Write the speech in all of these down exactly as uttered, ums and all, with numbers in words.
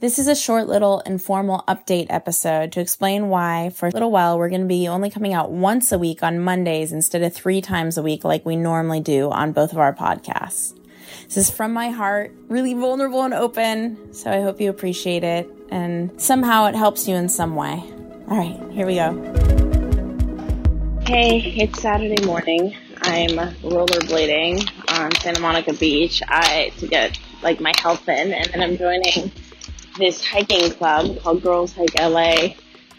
This is a short little informal update episode to explain why for a little while we're going to be only coming out once a week on Mondays instead of three times a week like we normally do on both of our podcasts. This is from my heart, really vulnerable and open, so I hope you appreciate it and somehow it helps you in some way. All right, here we go. Hey, it's Saturday morning. I'm rollerblading on Santa Monica Beach I to get like my health in, and then I'm joining this hiking club called Girls Hike L A, I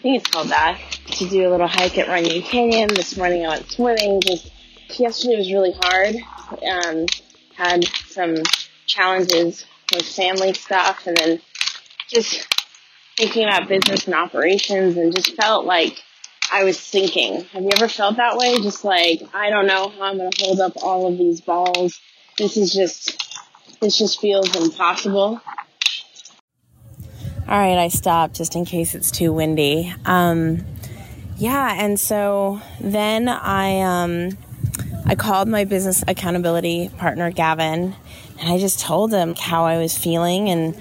think it's called that, to do a little hike at Runyon Canyon. This morning I went swimming. Just yesterday was really hard, um, had some challenges with family stuff, and then just thinking about business and operations, and just felt like I was sinking. Have you ever felt that way? Just like, I don't know how I'm going to hold up all of these balls. This is just, this just feels impossible. All right, I stopped just in case it's too windy. Um, yeah, and so then I um, I called my business accountability partner, Gavin, and I just told him how I was feeling, and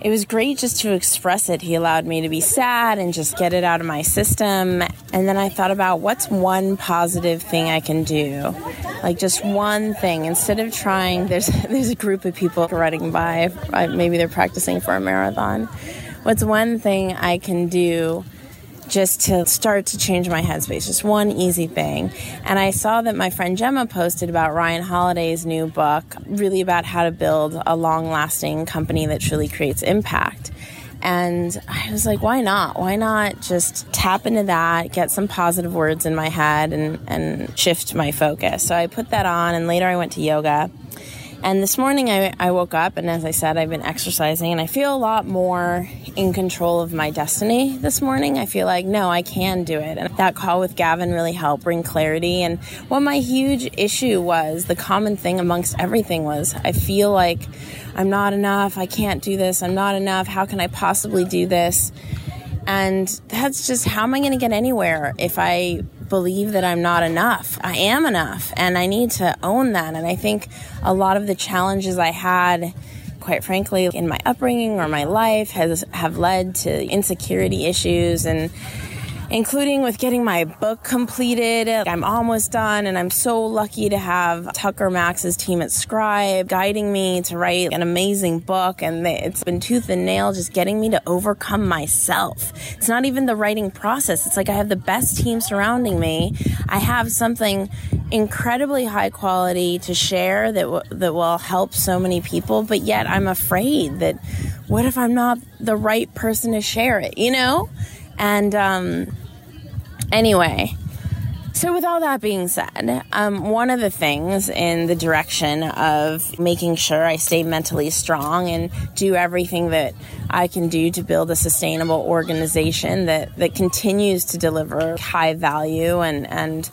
it was great just to express it. He allowed me to be sad and just get it out of my system, and then I thought about what's one positive thing I can do, like just one thing. Instead of trying, there's there's a group of people running by, maybe they're practicing for a marathon. What's one thing I can do just to start to change my headspace? Just one easy thing. And I saw that my friend Gemma posted about Ryan Holiday's new book, really about how to build a long-lasting company that truly creates impact. And I was like, why not? Why not just tap into that, get some positive words in my head, and, and shift my focus? So I put that on, and later I went to yoga. And this morning I, I woke up, and as I said, I've been exercising, and I feel a lot more in control of my destiny this morning. I feel like, no, I can do it. And that call with Gavin really helped bring clarity. And what my huge issue was, the common thing amongst everything was, I feel like I'm not enough. I can't do this. I'm not enough. How can I possibly do this? And that's just, how am I going to get anywhere if I believe that I'm not enough? I am enough, and I need to own that. And I think a lot of the challenges I had, quite frankly, in my upbringing or my life has have led to insecurity issues, and including with getting my book completed. I'm almost done, and I'm so lucky to have Tucker Max's team at Scribe guiding me to write an amazing book, and it's been tooth and nail just getting me to overcome myself. It's not even the writing process. It's like I have the best team surrounding me. I have something incredibly high quality to share that w- that will help so many people, but yet I'm afraid that what if I'm not the right person to share it, you know? And um, anyway, so with all that being said, um, one of the things in the direction of making sure I stay mentally strong and do everything that I can do to build a sustainable organization that, that continues to deliver high value and, and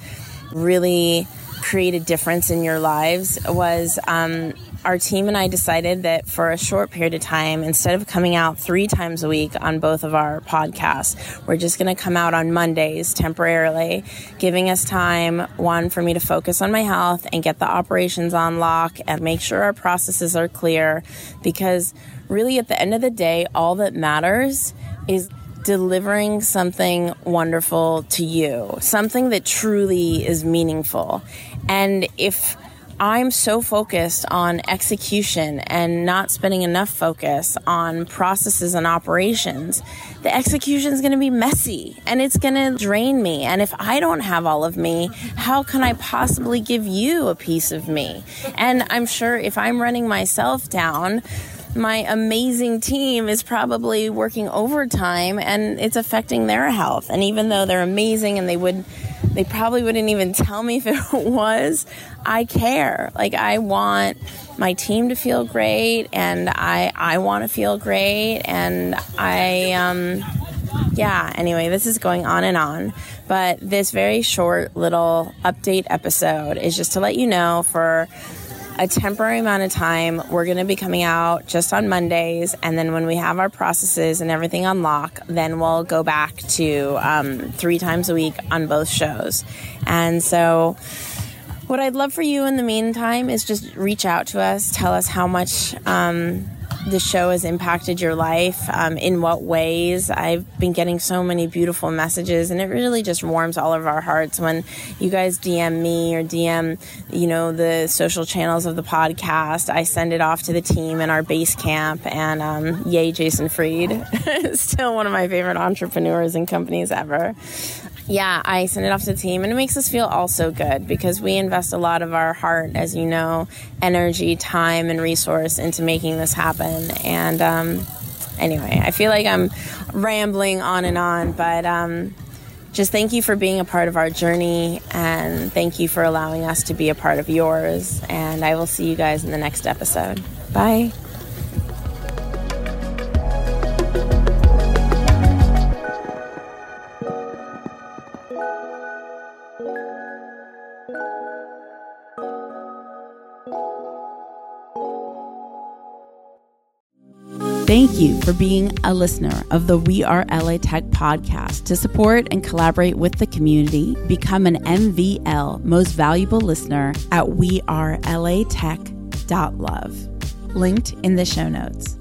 really create a difference in your lives was um, our team and I decided that for a short period of time, instead of coming out three times a week on both of our podcasts, we're just going to come out on Mondays temporarily, giving us time, one, for me to focus on my health and get the operations on lock and make sure our processes are clear, because really at the end of the day, all that matters is delivering something wonderful to you, something that truly is meaningful. And if I'm so focused on execution and not spending enough focus on processes and operations, the execution is going to be messy and it's going to drain me. And if I don't have all of me, how can I possibly give you a piece of me? And I'm sure if I'm running myself down, my amazing team is probably working overtime and it's affecting their health. And even though they're amazing and they would, they probably wouldn't even tell me if it was, I care. Like, I want my team to feel great, and I, I want to feel great. And I, um, Yeah, anyway, this is going on and on, but this very short little update episode is just to let you know for a temporary amount of time, we're going to be coming out just on Mondays, and then when we have our processes and everything on lock, then we'll go back to um, three times a week on both shows. And so what I'd love for you in the meantime is just reach out to us, tell us how much um, the show has impacted your life, um, in what ways. I've been getting so many beautiful messages, and it really just warms all of our hearts when you guys D M me or D M, you know, the social channels of the podcast. I send it off to the team in our base camp, and um, yay, Jason Fried, still one of my favorite entrepreneurs and companies ever. Yeah, I send it off to the team, and it makes us feel also good because we invest a lot of our heart, as you know, energy, time, and resource into making this happen. And um, anyway, I feel like I'm rambling on and on, but um, just thank you for being a part of our journey, and thank you for allowing us to be a part of yours. And I will see you guys in the next episode. Bye. Thank you for being a listener of the We Are L A Tech podcast. To support and collaborate with the community, become an M V L, Most Valuable Listener, at we are l a tech dot love. Linked in the show notes.